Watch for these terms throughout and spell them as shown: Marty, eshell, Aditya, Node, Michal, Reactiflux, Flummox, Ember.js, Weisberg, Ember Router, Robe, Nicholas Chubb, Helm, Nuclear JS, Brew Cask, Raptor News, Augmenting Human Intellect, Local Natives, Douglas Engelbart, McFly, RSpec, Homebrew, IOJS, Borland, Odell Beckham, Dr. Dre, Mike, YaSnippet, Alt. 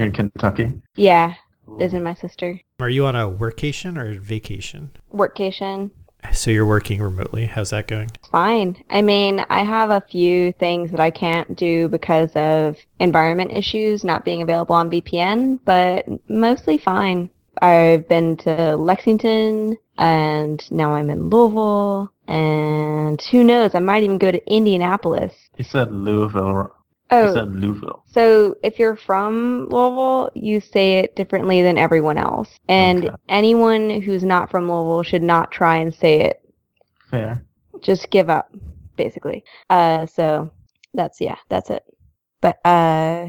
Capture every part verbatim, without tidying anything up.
You're in Kentucky? Yeah, isn't my sister. Are you on a workcation or vacation? Workcation. So you're working remotely. How's that going? Fine. I mean, I have a few things that I can't do because of environment issues, not being available on V P N, but mostly fine. I've been to Lexington, and now I'm in Louisville, and who knows, I might even go to Indianapolis. You said Louisville. Oh, you said Louisville. So if you're from Louisville, you say it differently than everyone else. And okay. Anyone who's not from Louisville should not try and say it. Fair. Just give up, basically. Uh, so that's, yeah, that's it. But, uh...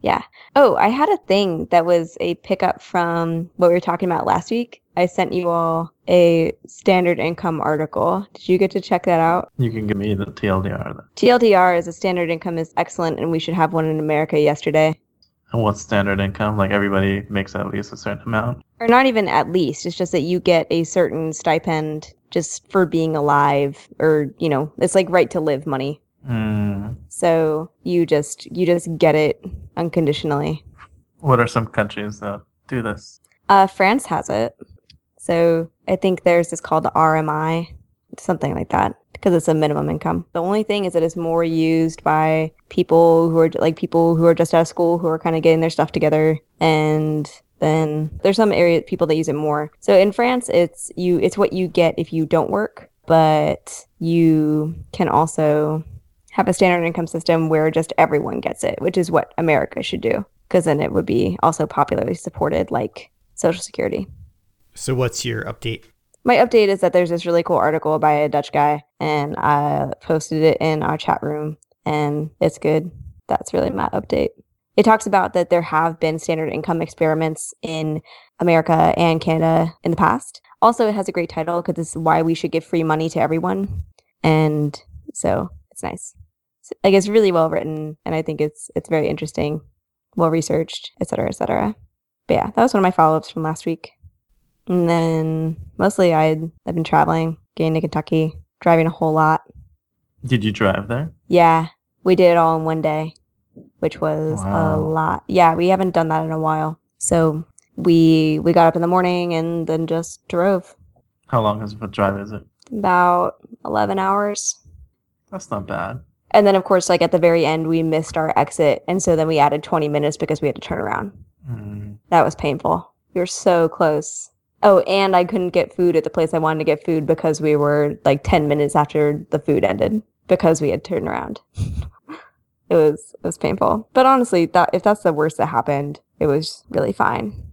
yeah. Oh, I had a thing that was a pickup from what we were talking about last week. I sent you all a standard income article. Did you get to check that out? You can give me the T L D R then. T L D R is a standard income is excellent, and we should have one in America yesterday. And what's standard income? Like everybody makes at least a certain amount? Or not even at least. It's just that you get a certain stipend just for being alive, or, you know, it's like right to live money. Mm. So you just you just get it unconditionally. What are some countries that do this? Uh, France has it. So I think theirs is called the R M I, something like that, because it's a minimum income. The only thing is that it's more used by people who are like people who are just out of school, who are kind of getting their stuff together, and then there's some area people that use it more. So in France, it's you it's what you get if you don't work, but you can also have a standard income system where just everyone gets it, which is what America should do, because then it would be also popularly supported like Social Security. So what's your update? My update is that there's this really cool article by a Dutch guy, and I posted it in our chat room, and it's good. That's really my update. It talks about that there have been standard income experiments in America and Canada in the past. Also, it has a great title because it's why we should give free money to everyone. And so it's nice. Like, it's really well written, and I think it's it's very interesting, well researched, et cetera, et cetera. But yeah, that was one of my follow ups from last week. And then mostly I'd, I've been traveling, getting to Kentucky, driving a whole lot. Did you drive there? Yeah, we did it all in one day, which was wow. a lot. Yeah, we haven't done that in a while. So we we got up in the morning and then just drove. How long is the drive? Is it about eleven hours? That's not bad. And then, of course, like at the very end, we missed our exit. And so then we added twenty minutes because we had to turn around. Mm. That was painful. We were so close. Oh, and I couldn't get food at the place I wanted to get food because we were like ten minutes after the food ended because we had turned around. It was it was painful. But honestly, that, if that's the worst that happened, it was really fine.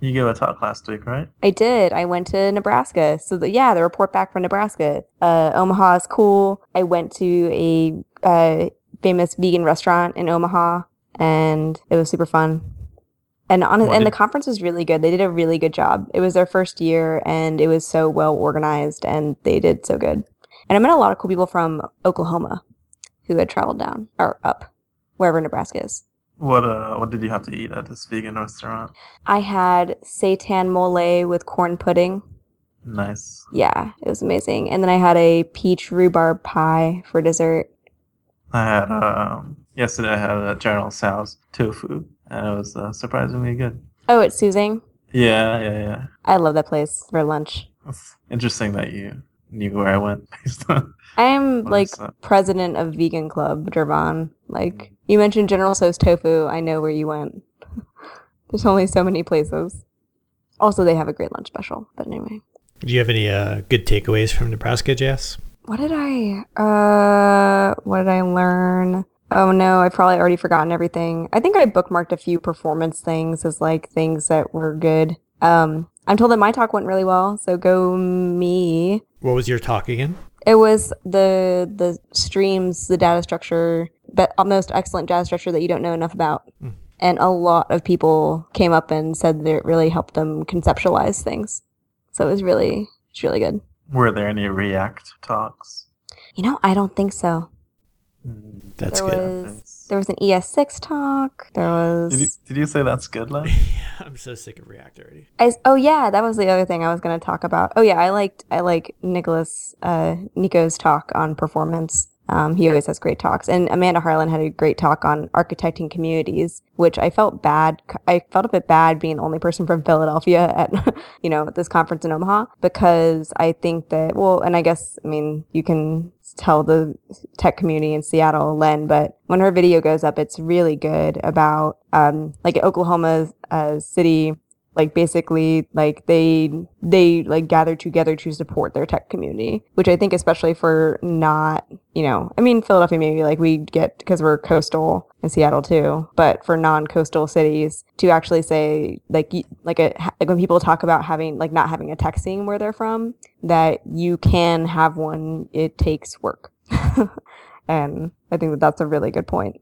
You gave a talk last week, right? I did. I went to Nebraska. So, the, yeah, the report back from Nebraska. Uh, Omaha is cool. I went to a uh, famous vegan restaurant in Omaha, and it was super fun. And on, and the conference was really good. They did a really good job. It was their first year, and it was so well organized, and they did so good. And I met a lot of cool people from Oklahoma who had traveled down or up, wherever Nebraska is. What uh, what did you have to eat at this vegan restaurant? I had seitan mole with corn pudding. Nice. Yeah, it was amazing. And then I had a peach rhubarb pie for dessert. I had um yesterday I had a General Tso's tofu, and it was uh, surprisingly good. Oh, it's Suzang? Yeah, yeah, yeah. I love that place for lunch. It's interesting that you knew where I went based on. I am like president of Vegan Club, Dervon. Like you mentioned General Tso's tofu, I know where you went. There's only so many places. Also, they have a great lunch special. But anyway, do you have any uh, good takeaways from Nebraska, J S? What did I? Uh, what did I learn? Oh no, I've probably already forgotten everything. I think I bookmarked a few performance things as like things that were good. Um, I'm told that my talk went really well, so go me. What was your talk again? It was the the streams, the data structure, but almost excellent data structure that you don't know enough about. Mm. And a lot of people came up and said that it really helped them conceptualize things. So it was really, it's really good. Were there any React talks? You know, I don't think so. Mm, that's there good. Was, there was an E S six talk. There was. Did you, did you say that's good, Len? I'm so sick of React already. I, oh yeah, that was the other thing I was going to talk about. Oh yeah, I liked I like Nicholas uh, Nico's talk on performance. Um, he always has great talks. And Amanda Harlan had a great talk on architecting communities, which I felt bad. I felt a bit bad being the only person from Philadelphia at, you know, this conference in Omaha, because I think that, well, and I guess, I mean, you can tell the tech community in Seattle, Len, but when her video goes up, it's really good about, um, like Oklahoma uh, City, like basically like they, they like gather together to support their tech community, which I think especially for not, you know, I mean, Philadelphia, maybe like we get, because we're coastal in Seattle too, but for non-coastal cities to actually say like, like, a, like when people talk about having, like not having a tech scene where they're from, that you can have one, it takes work. And I think that that's a really good point.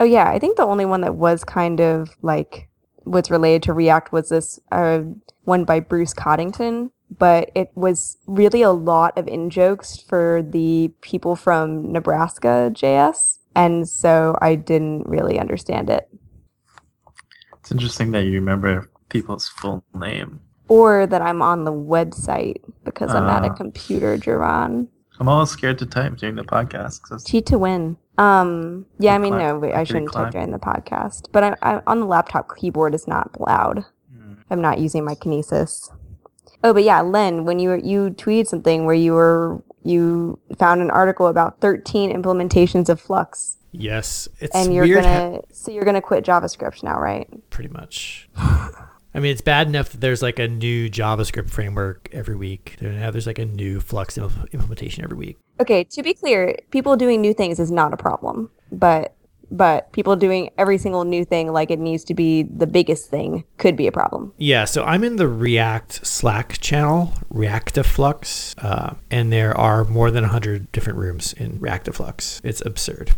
Oh yeah. I think the only one that was kind of like, was related to React was this uh, one by Bruce Coddington, but it was really a lot of in-jokes for the people from Nebraska J S, and so I didn't really understand it. It's interesting that you remember people's full name. Or that I'm on the website, because uh, I'm at a computer, Jaron. I'm always scared to type during the podcast. Cheat to win. Um, yeah, I mean, no, I shouldn't type during the podcast, but I, I, on the laptop keyboard is not loud. Mm. I'm not using my Kinesis. Oh, but yeah, Len, when you were, you tweeted something where you were, you found an article about thirteen implementations of Flux. Yes. It's and you're weird gonna, ha- so you're going to quit JavaScript now, right? Pretty much. I mean, it's bad enough that there's like a new JavaScript framework every week. Now there's like a new Flux implementation every week. Okay, to be clear, people doing new things is not a problem, but but people doing every single new thing like it needs to be the biggest thing could be a problem. Yeah, so I'm in the React Slack channel, Reactiflux, uh, and there are more than one hundred different rooms in Reactiflux. It's absurd.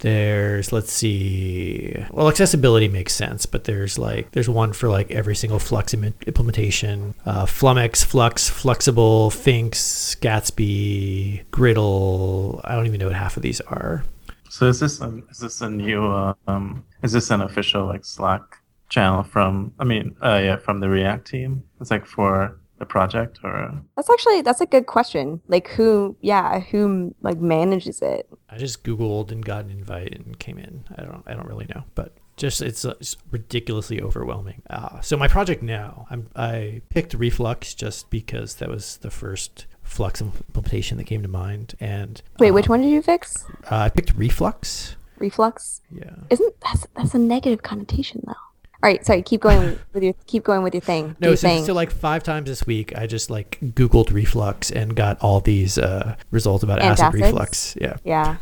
There's, let's see, well, accessibility makes sense, but there's like, there's one for like every single Flux Im- implementation, uh, Flummox, Flux, Fluxible, Finks, Gatsby, Griddle. I don't even know what half of these are. So is this, a, is this a new, uh, um, is this an official like Slack channel from, I mean, uh, yeah, from the React team? It's like for the project or? That's actually, that's a good question. Like who, yeah, who like manages it? I just Googled and got an invite and came in. I don't, I don't really know, but just, it's, it's ridiculously overwhelming. Uh, so my project now, I'm, I picked Reflux just because that was the first Flux implementation that came to mind. And wait, um, which one did you fix? Uh, I picked Reflux. Reflux? Yeah. Isn't that's that's a negative connotation though. All right, sorry. Keep going with your keep going with your thing. No, your so, thing. so like five times this week, I just like Googled reflux and got all these uh, results about and acid acids. reflux. Yeah, yeah.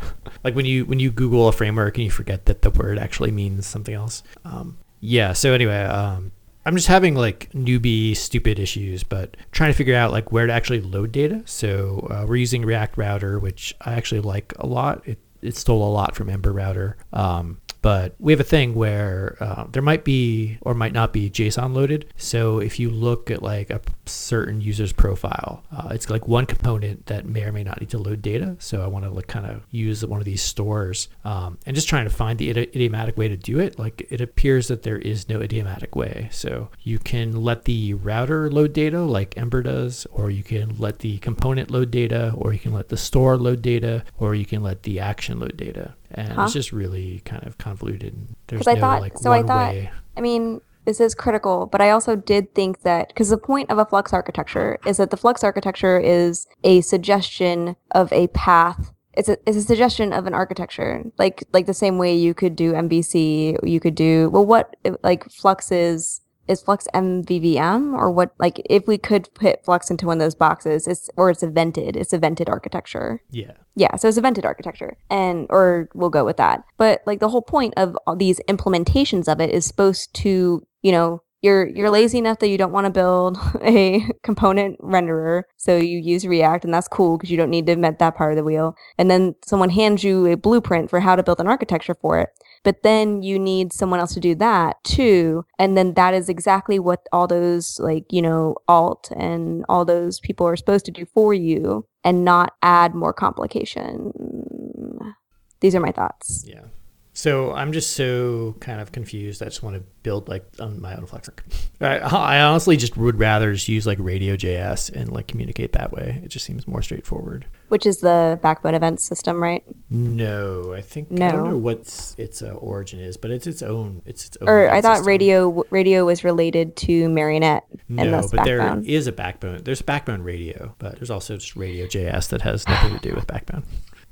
Like when you when you Google a framework and you forget that the word actually means something else. Um, yeah. So anyway, um, I'm just having like newbie stupid issues, but trying to figure out like where to actually load data. So uh, we're using React Router, which I actually like a lot. It it stole a lot from Ember Router. Um, But we have a thing where uh, there might be or might not be JSON loaded. So if you look at like a certain user's profile, uh, it's like one component that may or may not need to load data. So I want to like kind of use one of these stores um, and just trying to find the idi- idiomatic way to do it. Like it appears that there is no idiomatic way. So you can let the router load data like Ember does, or you can let the component load data, or you can let the store load data, or you can let the action load data. And huh. It's just really kind of convoluted. There's no I thought, like so one I thought, way. I mean, this is critical, but I also did think that, because the point of a Flux architecture is that the Flux architecture is a suggestion of a path. It's a, it's a suggestion of an architecture, like like the same way you could do M V C, you could do, well, what, like Flux is, is Flux M V V M or what, like if we could put Flux into one of those boxes, it's, or it's evented, it's evented architecture. Yeah. Yeah. So it's evented architecture and, or we'll go with that. But like the whole point of all these implementations of it is supposed to, you know, You're you're lazy enough that you don't want to build a component renderer, so you use React, and that's cool because you don't need to invent that part of the wheel. And then someone hands you a blueprint for how to build an architecture for it, but then you need someone else to do that too. And then that is exactly what all those like you know Alt and all those people are supposed to do for you, and not add more complication. These are my thoughts. Yeah. So I'm just so kind of confused. I just want to build like on my own Flux. I, I honestly just would rather just use like Radio J S and like communicate that way. It just seems more straightforward. Which is the backbone event system, right? No, I think no. I don't know what its uh, origin is, but it's its own. It's its own. Or I thought system. radio radio was related to Marionette. No, and but backbone. There is a backbone. There's backbone radio, but there's also just Radio J S that has nothing to do with backbone.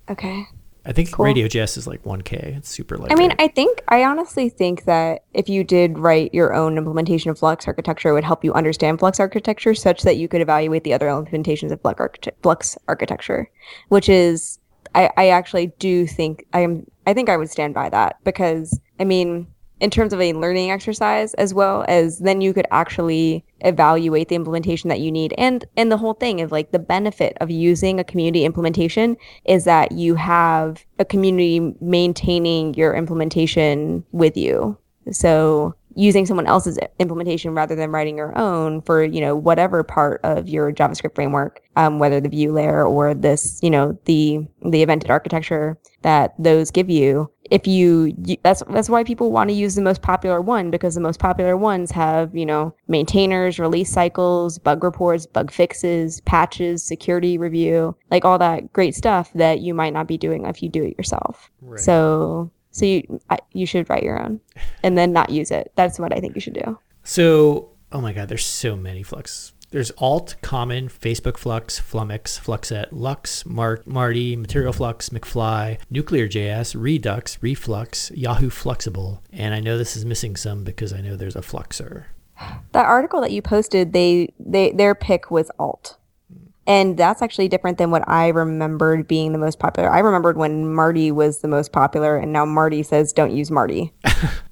Okay. I think cool. Radio J S is like one K. It's super light. I mean, I think, I honestly think that if you did write your own implementation of Flux architecture, it would help you understand Flux architecture such that you could evaluate the other implementations of Flux, archite- Flux architecture, which is, I, I actually do think, I am, I think I would stand by that because, I mean, in terms of a learning exercise as well as then you could actually evaluate the implementation that you need. And and the whole thing of like the benefit of using a community implementation is that you have a community maintaining your implementation with you. So using someone else's implementation rather than writing your own for, you know, whatever part of your JavaScript framework, um, whether the view layer or this, you know, the the evented architecture that those give you. If you, that's that's why people want to use the most popular one, because the most popular ones have, you know, maintainers, release cycles, bug reports, bug fixes, patches, security review, like all that great stuff that you might not be doing if you do it yourself. Right. So, so you you should write your own, and then not use it. That's what I think you should do. So, oh my God, there's so many Flux. There's Alt, Common, Facebook Flux, Flummox, Fluxet, Lux, Mar- Marty, Material Flux, McFly, Nuclear J S, Redux, Reflux, Yahoo Fluxible. And I know this is missing some because I know there's a Fluxer. That article that you posted, they, they their pick was Alt. And that's actually different than what I remembered being the most popular. I remembered when Marty was the most popular, and now Marty says don't use Marty.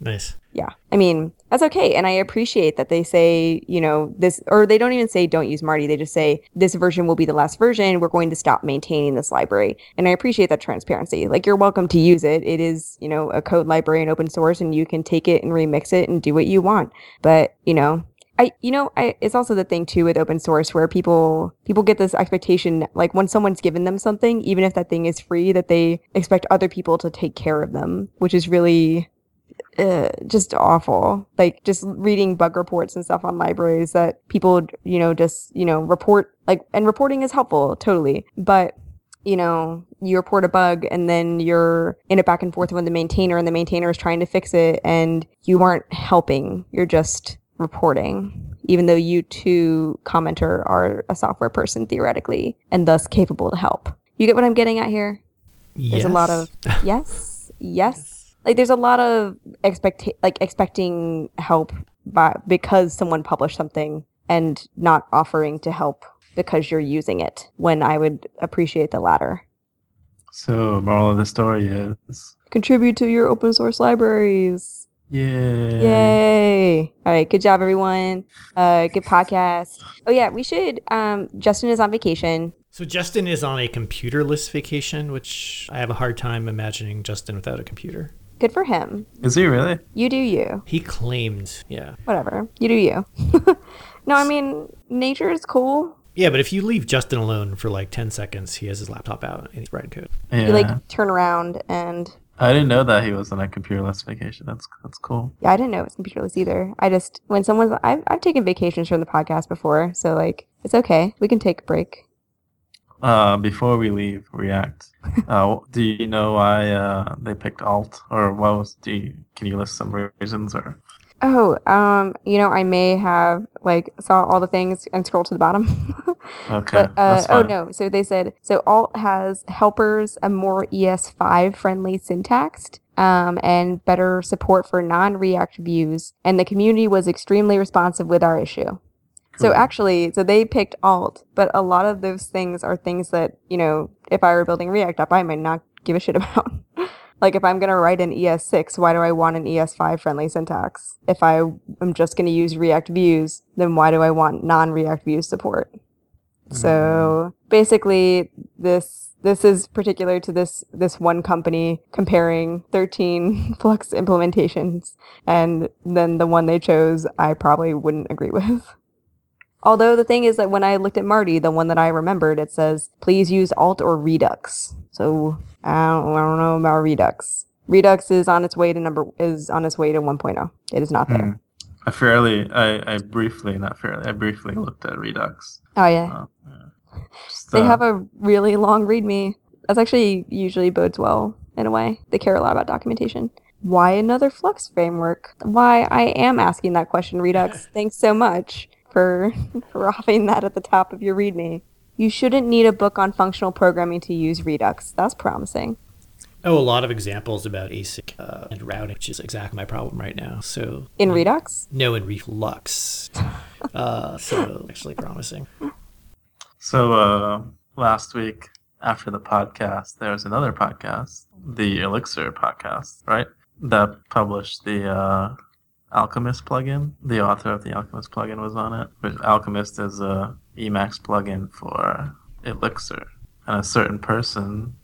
Nice. Yeah. I mean, that's okay. And I appreciate that they say, you know, this, or they don't even say don't use Marty. They just say this version will be the last version. We're going to stop maintaining this library. And I appreciate that transparency. Like, you're welcome to use it. It is, you know, a code library and open source, and you can take it and remix it and do what you want. But, you know, I, you know, I, it's also the thing too with open source where people people get this expectation, like when someone's given them something, even if that thing is free, that they expect other people to take care of them, which is really uh, just awful. Like, just reading bug reports and stuff on libraries that people, you know, just, you know, report, like, and reporting is helpful, totally. But, you know, you report a bug and then you're in a back and forth with the maintainer, and the maintainer is trying to fix it, and you aren't helping. You're just reporting, even though you too, commenter, are a software person theoretically and thus capable to help. You get what I'm getting at here? Yes. There's a lot of yes, yes. Like, there's a lot of expect like expecting help by because someone published something and not offering to help because you're using it, when I would appreciate the latter. So moral of the story is contribute to your open source libraries. Yay. Yay. All right. Good job, everyone. Uh, good podcast. Oh, yeah. We should. Um, Justin is on vacation. So Justin is on a computerless vacation, which I have a hard time imagining Justin without a computer. Good for him. Is he really? You do you. He claimed. Yeah. Whatever. You do you. No, I mean, nature is cool. Yeah, but if you leave Justin alone for like ten seconds, he has his laptop out and he's writing code. Yeah. You like turn around and... I didn't know that he was on a computerless vacation. That's that's cool. Yeah, I didn't know it was computerless either. I just, when someone's, I've, I've taken vacations from the podcast before, so like, it's okay. We can take a break. Uh, before we leave React, uh, do you know why uh, they picked Alt? Or what was, do you, can you list some reasons? Or Oh, um, you know, I may have, like, saw all the things and scrolled to the bottom. Okay, but, uh, oh, no. So they said, so Alt has helpers, a more E S five-friendly syntax, um, and better support for non-React views, and the community was extremely responsive with our issue. Cool. So actually, so they picked Alt, but a lot of those things are things that, you know, if I were building React up, I might not give a shit about. Like, if I'm going to write an E S six, why do I want an E S five-friendly syntax? If I am just going to use React views, then why do I want non-React view support? Mm-hmm. So basically, this this is particular to this this one company comparing thirteen Flux implementations, and then the one they chose, I probably wouldn't agree with. Although the thing is that when I looked at Marty, the one that I remembered, it says, please use Alt or Redux. So I don't, I don't know about Redux. Redux is on its way to number is on its way to one point oh. It is not there. Hmm. I fairly, I, I briefly, not fairly, I briefly looked at Redux. Oh yeah. Uh, yeah. Just, they uh, have a really long README. That's actually usually bodes well in a way. They care a lot about documentation. Why another Flux framework? Why I am asking that question, Redux. Thanks so much for for offering that at the top of your README. You shouldn't need a book on functional programming to use Redux. That's promising. Oh, a lot of examples about async uh, and routing, which is exactly my problem right now. So in um, Redux? No, in Reflux. uh, so actually promising. So uh, last week after the podcast, there was another podcast, the Elixir podcast, right? That published the uh, Alchemist plugin. The author of the Alchemist plugin was on it. Which Alchemist is a Emacs plugin for Elixir, and a certain person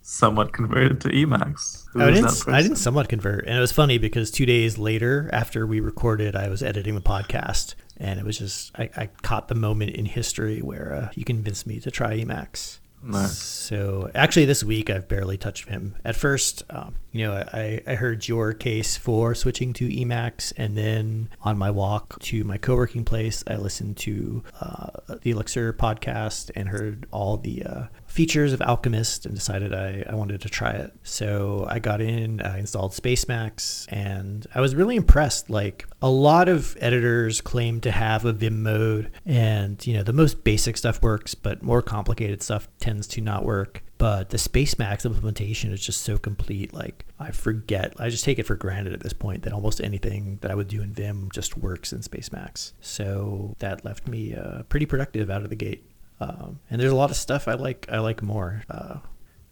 somewhat converted to Emacs. Who I, was didn't, that I didn't somewhat convert. And it was funny because two days later, after we recorded, I was editing the podcast. And it was just, I, I caught the moment in history where uh, he convinced me to try Emacs. Nice. So actually this week, I've barely touched him. At first, um, you know, I, I heard your case for switching to Emacs. And then on my walk to my co-working place, I listened to uh, the Elixir podcast and heard all the uh, features of Alchemist and decided I, I wanted to try it. So I got in, I installed SpaceMax, and I was really impressed. Like a lot of editors claim to have a Vim mode and, you know, the most basic stuff works, but more complicated stuff tends to not work. But the SpaceMax implementation is just so complete. Like I forget, I just take it for granted at this point that almost anything that I would do in Vim just works in SpaceMax. So that left me uh, pretty productive out of the gate. Um, and there's a lot of stuff I like. I like more. Uh,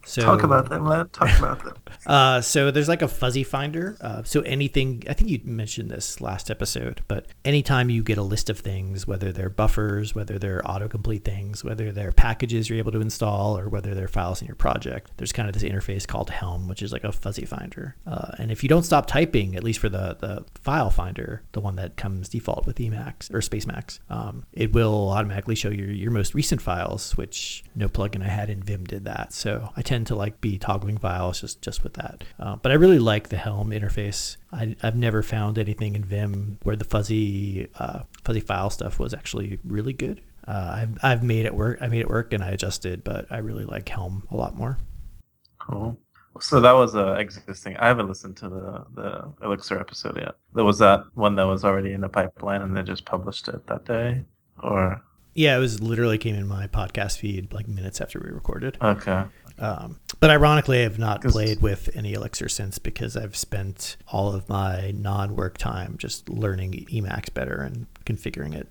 so talk about them, lad. Talk about them. uh, so there's like a fuzzy finder. Uh, so anything. I think you mentioned this last episode, but anytime you get a list of things, whether they're buffers, whether they're autocomplete things, whether they're packages you're able to install, or whether they're files in your project, there's kind of this interface called Helm, which is like a fuzzy finder. Uh, and if you don't stop typing, at least for the the file finder, the one that comes default with Emacs or SpaceMax, um, it will automatically show your your most recent files, which no plugin I had in Vim did that. So I tend to like be toggling files just, just with that. Uh, but I really like the Helm interface. I, I've never found anything in Vim where the fuzzy uh, fuzzy file stuff was actually really good. Uh, I've I've made it work. I made it work and I adjusted, but I really like Helm a lot more. Cool. So that was uh, existing. I haven't listened to the, the Elixir episode yet. There was that one that was already in the pipeline and they just published it that day, or? Yeah, it was literally came in my podcast feed like minutes after we recorded. Okay. Um, but ironically, I've not played with any Elixir since because I've spent all of my non-work time just learning Emacs better and configuring it.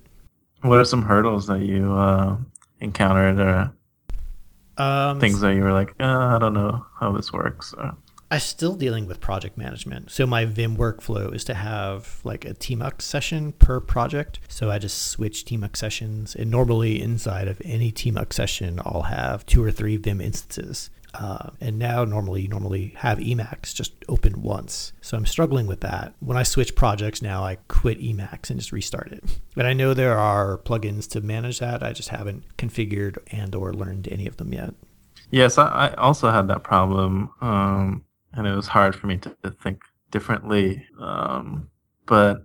What are some hurdles that you uh, encountered or um, things that you were like, uh, I don't know how this works? Or... I'm still dealing with project management. So my Vim workflow is to have like a Tmux session per project. So I just switch Tmux sessions. And normally inside of any Tmux session, I'll have two or three Vim instances. Uh, and now normally you normally have Emacs just open once. So I'm struggling with that. When I switch projects now, I quit Emacs and just restart it. But I know there are plugins to manage that. I just haven't configured and or learned any of them yet. Yes, I, I also had that problem. Um... And it was hard for me to, to think differently. Um, but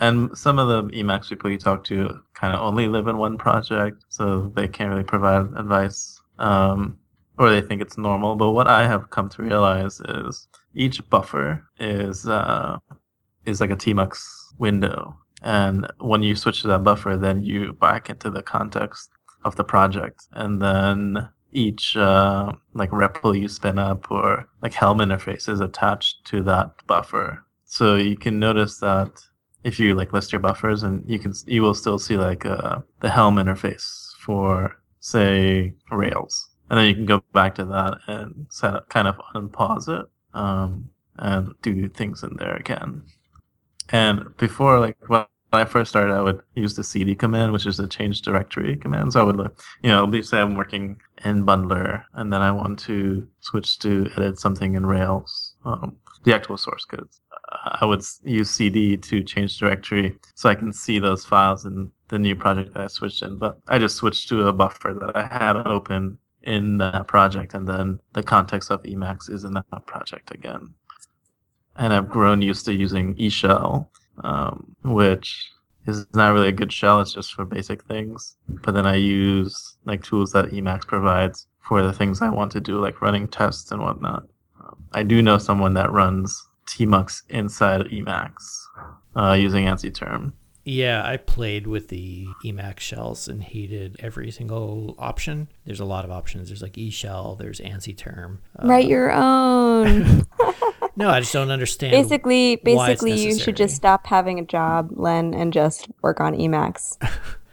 and some of the Emacs people you talk to kind of only live in one project, so they can't really provide advice, um, or they think it's normal. But what I have come to realize is each buffer is uh, is like a Tmux window, and when you switch to that buffer, then you back into the context of the project, and then each uh, like REPL you spin up or like Helm interface is attached to that buffer. So you can notice that if you like list your buffers, and you can you will still see like uh, the Helm interface for say Rails, and then you can go back to that and set up, kind of unpause it um, and do things in there again. And before like when When I first started, I would use the cd command, which is the change directory command. So I would, you know, say I'm working in Bundler, and then I want to switch to edit something in Rails, um, the actual source code. I would use cd to change directory so I can see those files in the new project that I switched in. But I just switched to a buffer that I had open in that project, and then the context of Emacs is in that project again. and I've grown used to using eshell, um, which is not really a good shell. It's just for basic things. But then I use like tools that Emacs provides for the things I want to do, like running tests and whatnot. Um, I do know someone that runs tmux inside Emacs uh, using ANSI term. Yeah, I played with the Emacs shells and hated every single option. There's a lot of options. There's like eShell, there's ANSI term. Uh, Write your own. No, I just don't understand. Basically, basically, you should just stop having a job, Len, and just work on Emacs.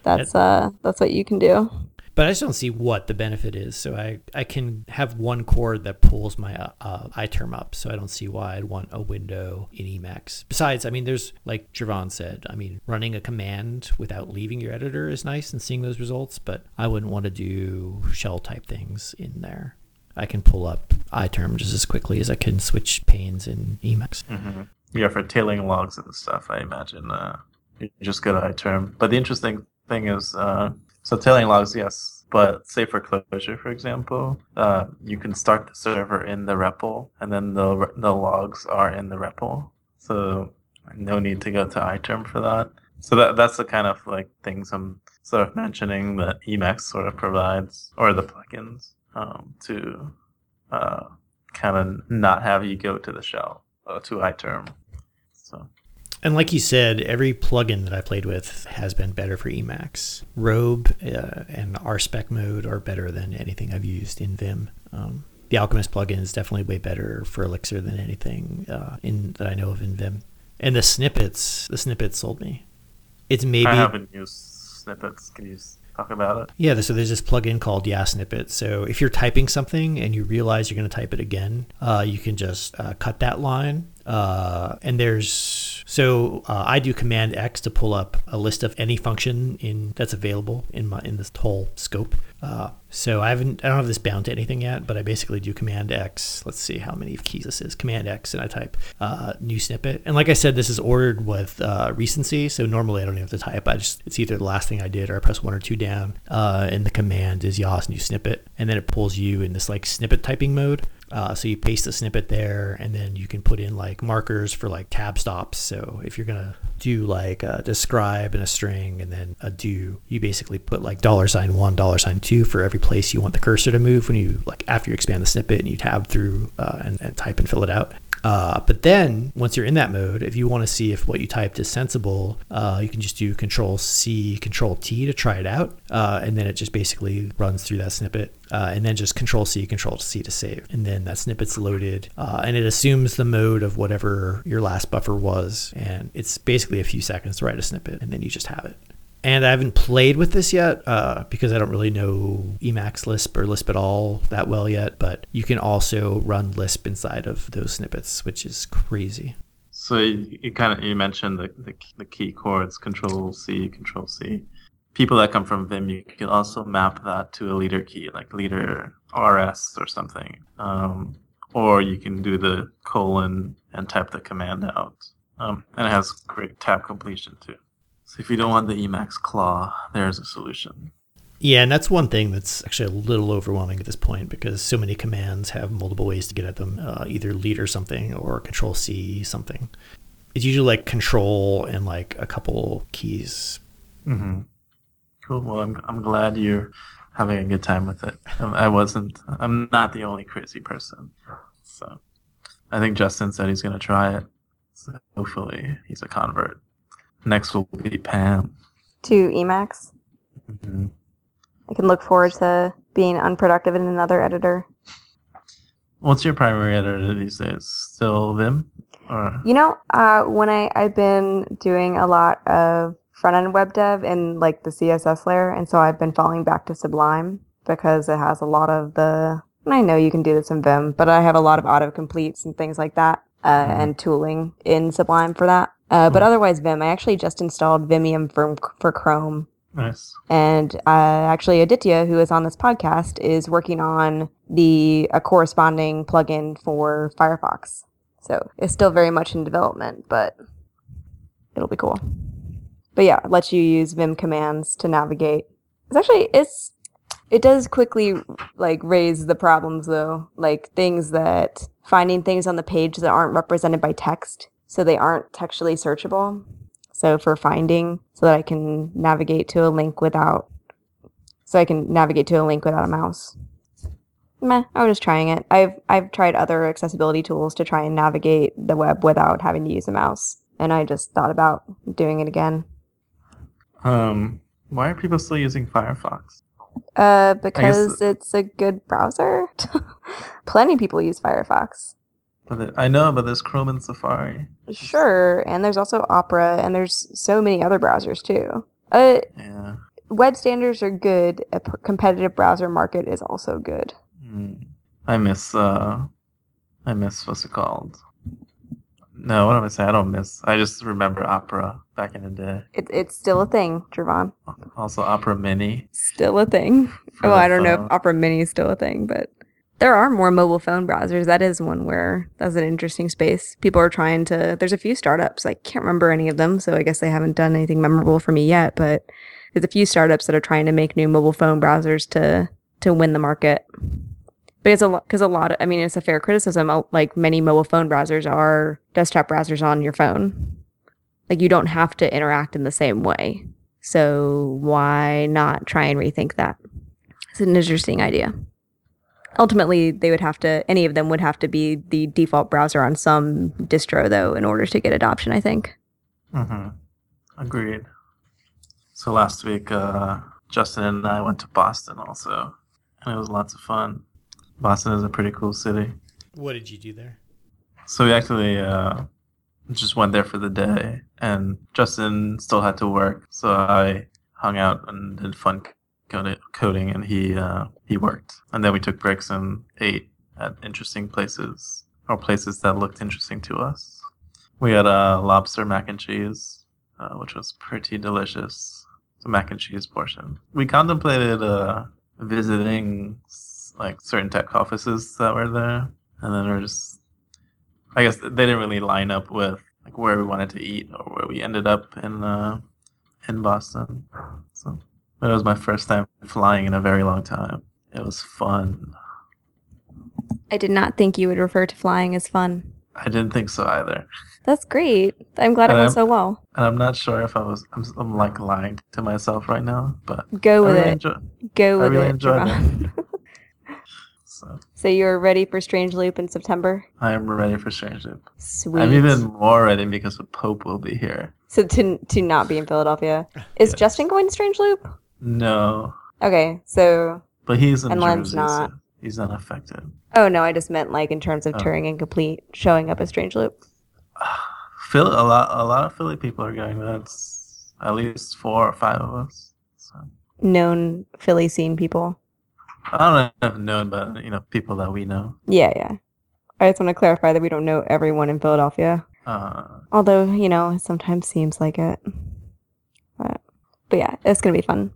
That's uh, that's what you can do. But I just don't see what the benefit is. So I, I can have one cord that pulls my uh, iTerm up. So I don't see why I'd want a window in Emacs. Besides, I mean, there's, like Javon said, I mean, running a command without leaving your editor is nice and seeing those results, but I wouldn't want to do shell type things in there. I can pull up iTerm just as quickly as I can switch panes in Emacs. Mm-hmm. Yeah, for tailing logs and stuff, I imagine uh, you just go to iTerm. But the interesting thing is... Uh, So tailing logs, yes, but say for closure, for example, uh, you can start the server in the R E P L, and then the the logs are in the R E P L. So no need to go to iTerm for that. So that that's the kind of like things I'm sort of mentioning that Emacs sort of provides, or the plugins um, to uh, kind of not have you go to the shell or to iTerm. So. And like you said, every plugin that I played with has been better for Emacs. Robe uh, and RSpec mode are better than anything I've used in Vim. Um, the Alchemist plugin is definitely way better for Elixir than anything uh, in that I know of in Vim. And the snippets, the snippets sold me. It's maybe I haven't used snippets. Can you talk about it? Yeah, so there's this plugin called YaSnippet. So if you're typing something and you realize you're going to type it again, uh, you can just uh, cut that line. Uh, and there's, so uh, I do Command X to pull up a list of any function in that's available in my in this whole scope. Uh, so I haven't, I don't have this bound to anything yet, but I basically do Command X. Let's see how many keys this is. Command X, and I type uh, new snippet. And like I said, this is ordered with uh, recency. So normally I don't even have to type. I just, it's either the last thing I did or I press one or two down. Uh, and the command is Yas new snippet. And then it pulls you in this like snippet typing mode. Uh, so you paste the snippet there, and then you can put in like markers for like tab stops. So if you're gonna do like a describe and a string and then a do, you basically put like dollar sign one, dollar sign two for every place you want the cursor to move when you like after you expand the snippet and you tab through uh, and, and type and fill it out. Uh, but then once you're in that mode, if you want to see if what you typed is sensible, uh, you can just do Control C, Control T to try it out. Uh, and then it just basically runs through that snippet. Uh, and then just Control C, Control C to save. And then that snippet's loaded. Uh, and it assumes the mode of whatever your last buffer was. And it's basically a few seconds to write a snippet. And then you just have it. And I haven't played with this yet uh, because I don't really know Emacs Lisp or Lisp at all that well yet. But you can also run Lisp inside of those snippets, which is crazy. So you, you kind of you mentioned the, the the key chords, Control C, Control C. People that come from Vim, you can also map that to a leader key, like leader R S or something. Um, or you can do the colon and type the command out. Um, and it has great tab completion too. So if you don't want the Emacs claw, there's a solution. Yeah, and that's one thing that's actually a little overwhelming at this point because so many commands have multiple ways to get at them, uh, either leader something or Control C something. It's usually like Control and like a couple keys. Mm-hmm. Cool. Well, I'm I'm glad you're having a good time with it. I wasn't. I'm not the only crazy person. So I think Justin said he's going to try it. So hopefully he's a convert. Next will be Pam. To Emacs? Mm-hmm. I can look forward to being unproductive in another editor. What's your primary editor these days? Still Vim? Or? You know, uh, when I, I've been doing a lot of front-end web dev in like the C S S layer, and so I've been falling back to Sublime because it has a lot of the... And I know you can do this in Vim, but I have a lot of autocompletes and things like that, uh, mm-hmm. and tooling in Sublime for that. Uh, but otherwise, Vim. I actually just installed Vimium for, for Chrome. Nice. And uh, actually, Aditya, who is on this podcast, is working on the a corresponding plugin for Firefox. So it's still very much in development, but it'll be cool. But yeah, it lets you use Vim commands to navigate. It's actually it's It does quickly like raise the problems though, like things that finding things on the page that aren't represented by text, so they aren't textually searchable. So for finding, so that I can navigate to a link without, so I can navigate to a link without a mouse. Meh, I was just trying it. I've I've tried other accessibility tools to try and navigate the web without having to use a mouse, and I just thought about doing it again. Um, why are people still using Firefox? Uh, because the, it's a good browser. Plenty of people use Firefox. But it, I know, but there's Chrome and Safari. Sure, and there's also Opera, and there's so many other browsers too. Uh, yeah. Web standards are good. A p- competitive browser market is also good. Mm. I miss, uh, I miss, what's it called? No, what am I saying? I don't miss. I just remember Opera back in the day. It, it's still a thing, Javon. Also, Opera Mini. Still a thing. Well, I don't phone. know if Opera Mini is still a thing, but there are more mobile phone browsers. That is one where that's an interesting space. People are trying to, there's a few startups. I can't remember any of them, so I guess they haven't done anything memorable for me yet, but there's a few startups that are trying to make new mobile phone browsers to, to win the market. But it's a lot, because a lot of, I mean, it's a fair criticism. Like many mobile phone browsers are desktop browsers on your phone. Like you don't have to interact in the same way. So why not try and rethink that? It's an interesting idea. Ultimately, they would have to, any of them would have to be the default browser on some distro, though, in order to get adoption, I think. Mm-hmm. Agreed. So last week, uh, Justin and I went to Boston also, and it was lots of fun. Boston is a pretty cool city. What did you do there? So we actually uh, just went there for the day, and Justin still had to work, so I hung out and did fun coding, and he uh, he worked. And then we took breaks and ate at interesting places, or places that looked interesting to us. We had a uh, lobster mac and cheese, uh, which was pretty delicious, the mac and cheese portion. We contemplated uh, visiting like certain tech offices that were there, and then we were just, I guess they didn't really line up with like where we wanted to eat or where we ended up in uh, in Boston. So it was my first time flying in a very long time. It was fun. I did not think you would refer to flying as fun. I didn't think so either. That's great. I'm glad and it went I'm, so well. And I'm not sure if I was, I'm, I'm like lying to myself right now, but go with I really it. Enjoy, go with it. I really it, enjoyed Javon. it. So. so you're ready for Strange Loop in September? I am ready for Strange Loop. Sweet. I'm even more ready because the Pope will be here. So to to not be in Philadelphia. Is yes. Justin going to Strange Loop? No. Okay, so... But he's in Jersey, not. So he's not affected. Oh, no, I just meant like in terms of oh. Turing Incomplete showing up at Strange Loop. Philly, a, lot, a lot of Philly people are going. That's at least four or five of us. So. Known Philly scene people. I don't know if I've known, but, you know, people that we know. Yeah, yeah. I just want to clarify that we don't know everyone in Philadelphia. Uh, Although, you know, it sometimes seems like it. But, but yeah, it's going to be fun.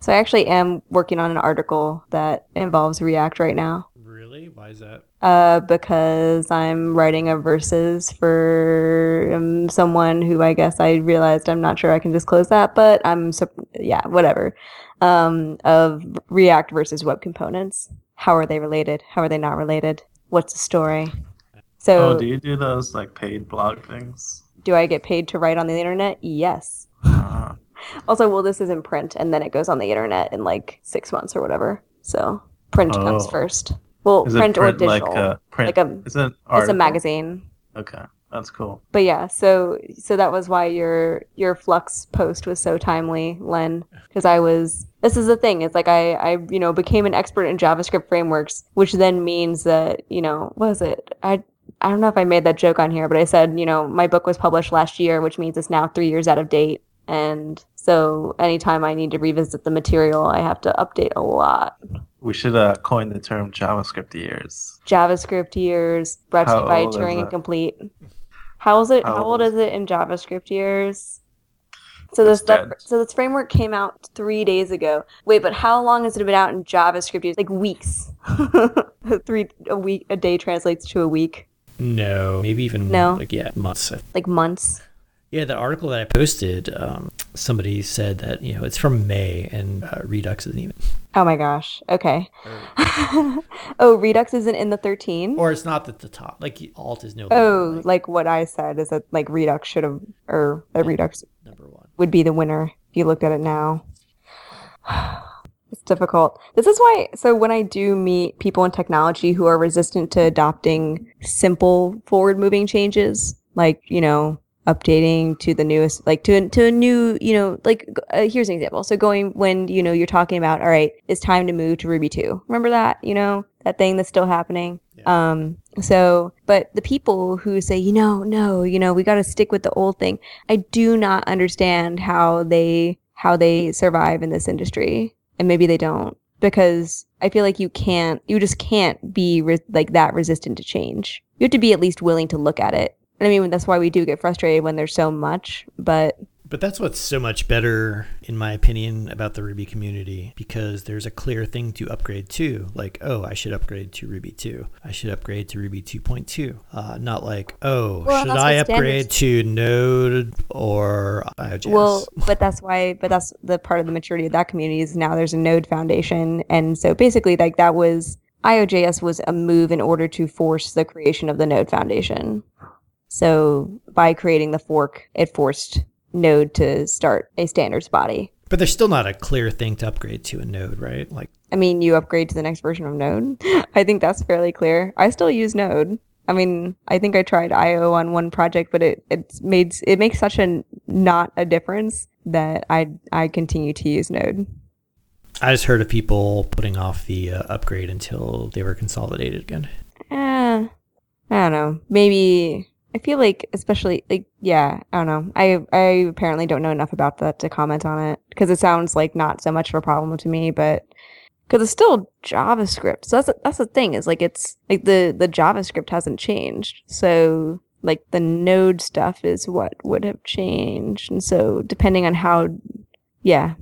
So I actually am working on an article that involves React right now. Really? Why is that? Uh, because I'm writing a Versus for um, someone who I guess I realized I'm not sure I can disclose that, but I'm, so, yeah, whatever. Um, of React versus web components. How are they related? How are they not related? What's the story? So, oh, do you do those like paid blog things? Do I get paid to write on the internet? Yes. Uh, also, well, this is in print, and then it goes on the internet in like six months or whatever. So print oh. comes first. Well, print, print or digital. Like a print. Like a, is it it's a magazine. Okay. That's cool. But yeah, so so that was why your your Flux post was so timely, Len, because I was, this is the thing, it's like I, I, you know, became an expert in JavaScript frameworks, which then means that, you know, what was it? I I don't know if I made that joke on here, but I said, you know, my book was published last year, which means it's now three years out of date. And so anytime I need to revisit the material, I have to update a lot. We should uh, coin the term JavaScript years. JavaScript years, brought to you by Turing Incomplete. How is it? How old is it in JavaScript years? So this stuff, so this framework came out three days ago. Wait, but how long has it been out in JavaScript years? Like weeks. three a week a day translates to a week. No, maybe even no. like yeah, months. Like months. Yeah, the article that I posted, um, somebody said that you know it's from May, and uh, Redux isn't even Oh my gosh. Okay. Oh, oh, Redux isn't in the thirteen? Or it's not at the top. Like Alt is no. Oh, like. like what I said is that like Redux should have, or a Redux number one would be the winner if you looked at it now. It's difficult. This is why, so when I do meet people in technology who are resistant to adopting simple forward-moving changes, like, you know, updating to the newest, like to a, to a new, you know, like uh, here's an example. So going when, you know, you're talking about, all right, it's time to move to Ruby two. Remember that, you know, that thing that's still happening. Yeah. Um, so, but the people who say, you know, no, you know, we got to stick with the old thing. I do not understand how they, how they survive in this industry. And maybe they don't, because I feel like you can't, you just can't be re- like that resistant to change. You have to be at least willing to look at it. I mean, that's why we do get frustrated when there's so much, but... But that's what's so much better, in my opinion, about the Ruby community, because there's a clear thing to upgrade to. Like, oh, I should upgrade to Ruby two. I should upgrade to Ruby two point two. Uh, not like, oh, well, should I upgrade to Node or I O J S? Well, but that's why, but that's the part of the maturity of that community is now there's a Node foundation. And so basically, like, that was... I O J S was a move in order to force the creation of the Node foundation. So by creating the fork, it forced Node to start a standards body. But there's still not a clear thing to upgrade to a Node, right? Like, I mean, you upgrade to the next version of Node. I think that's fairly clear. I still use Node. I mean, I think I tried I O on one project, but it it's made it makes such a not a difference that I I continue to use Node. I just heard of people putting off the uh, upgrade until they were consolidated again. Uh, I don't know. Maybe. I feel like, especially, like, yeah, I don't know. I I apparently don't know enough about that to comment on it, because it sounds like not so much of a problem to me, but because it's still JavaScript. So that's that's the thing, is like it's like the, the JavaScript hasn't changed. So like the Node stuff is what would have changed. And so depending on how, yeah,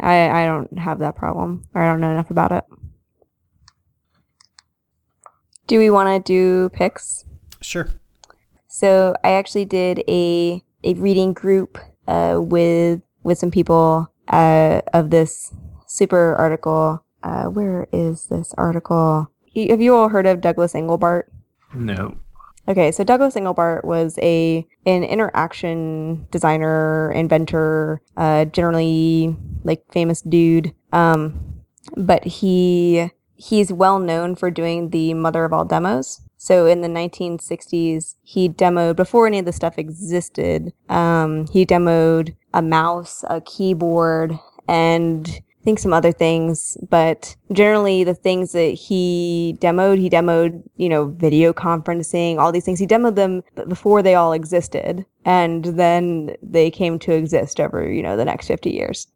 I, I don't have that problem, or I don't know enough about it. Do we want to do picks? Sure. So I actually did a a reading group uh, with with some people uh, of this super article. Uh, where is this article? Have you all heard of Douglas Engelbart? No. Okay, so Douglas Engelbart was a an interaction designer, inventor, uh, generally like famous dude. Um, but he he's well known for doing the mother of all demos. So in the nineteen sixties, he demoed, before any of this stuff existed, um, he demoed a mouse, a keyboard, and I think some other things. But generally the things that he demoed, he demoed, you know, video conferencing, all these things. He demoed them before they all existed. And then they came to exist over, you know, the next fifty years.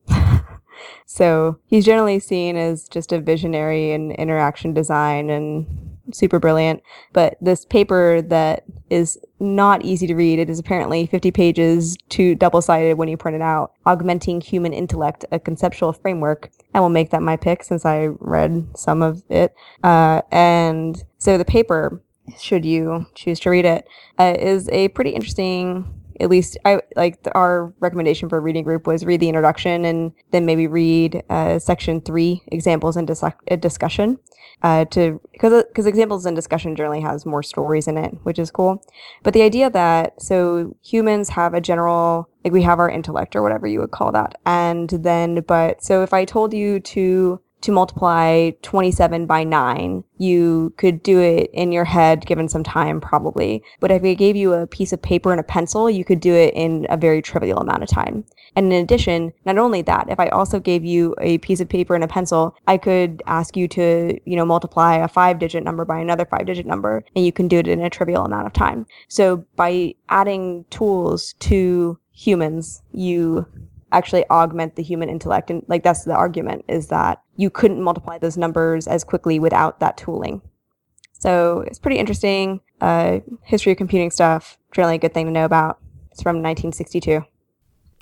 So he's generally seen as just a visionary in interaction design and super brilliant. But this paper that is not easy to read, it is apparently fifty pages, two double-sided when you print it out, Augmenting Human Intellect, a Conceptual Framework. I will make that my pick since I read some of it. Uh, and so the paper, should you choose to read it, uh, is a pretty interesting... At least, I like our recommendation for a reading group was read the introduction and then maybe read uh, section three, examples and dis- discussion, uh, to because because examples and discussion generally has more stories in it, which is cool. But the idea that so humans have a general, like we have our intellect or whatever you would call that, and then but so if I told you to. to multiply twenty-seven by nine, you could do it in your head given some time probably. But if I gave you a piece of paper and a pencil, you could do it in a very trivial amount of time. And in addition, not only that, if I also gave you a piece of paper and a pencil, I could ask you to, you know, multiply a five-digit number by another five-digit number, and you can do it in a trivial amount of time. So by adding tools to humans, you actually augment the human intellect. And like that's the argument, is that you couldn't multiply those numbers as quickly without that tooling. So it's pretty interesting. Uh, history of computing stuff, generally a good thing to know about. It's from nineteen sixty-two.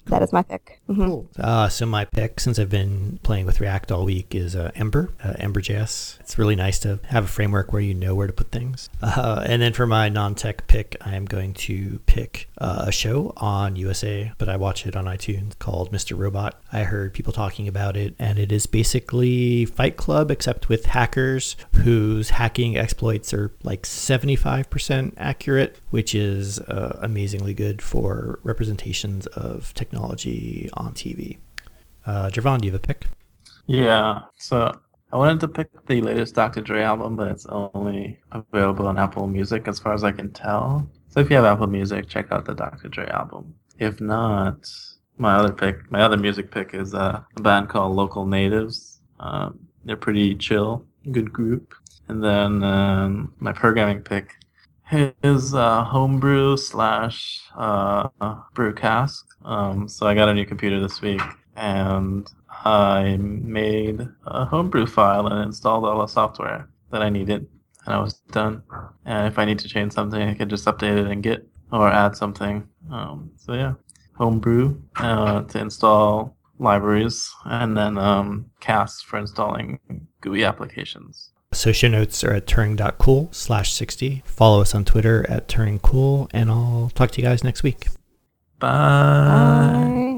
That is my pick. Mm-hmm. Cool. Uh, so my pick, since I've been playing with React all week, is uh, Ember, uh, Ember dot J S. It's really nice to have a framework where you know where to put things. Uh, and then for my non-tech pick, I am going to pick uh, a show on U S A, but I watch it on iTunes, called Mister Robot. I heard people talking about it, and it is basically Fight Club, except with hackers whose hacking exploits are like seventy-five percent accurate, which is uh, amazingly good for representations of technology. Technology on T V. Uh, Javon, do you have a pick? Yeah, so I wanted to pick the latest Doctor Dre album, but it's only available on Apple Music as far as I can tell. So if you have Apple Music, check out the Doctor Dre album. If not, my other pick, my other music pick is uh, a band called Local Natives. Um, they're pretty chill, good group. And then um, my programming pick is uh, Homebrew slash uh, Brew Cask. Um, so I got a new computer this week, and I made a homebrew file and installed all the software that I needed, and I was done. And if I need to change something, I could just update it in Git or add something. Um, so yeah, homebrew uh, to install libraries, and then um, Cask for installing G U I applications. So show notes are at Turing.cool slash 60. Follow us on Twitter at Turing Cool, and I'll talk to you guys next week. Bye. Bye.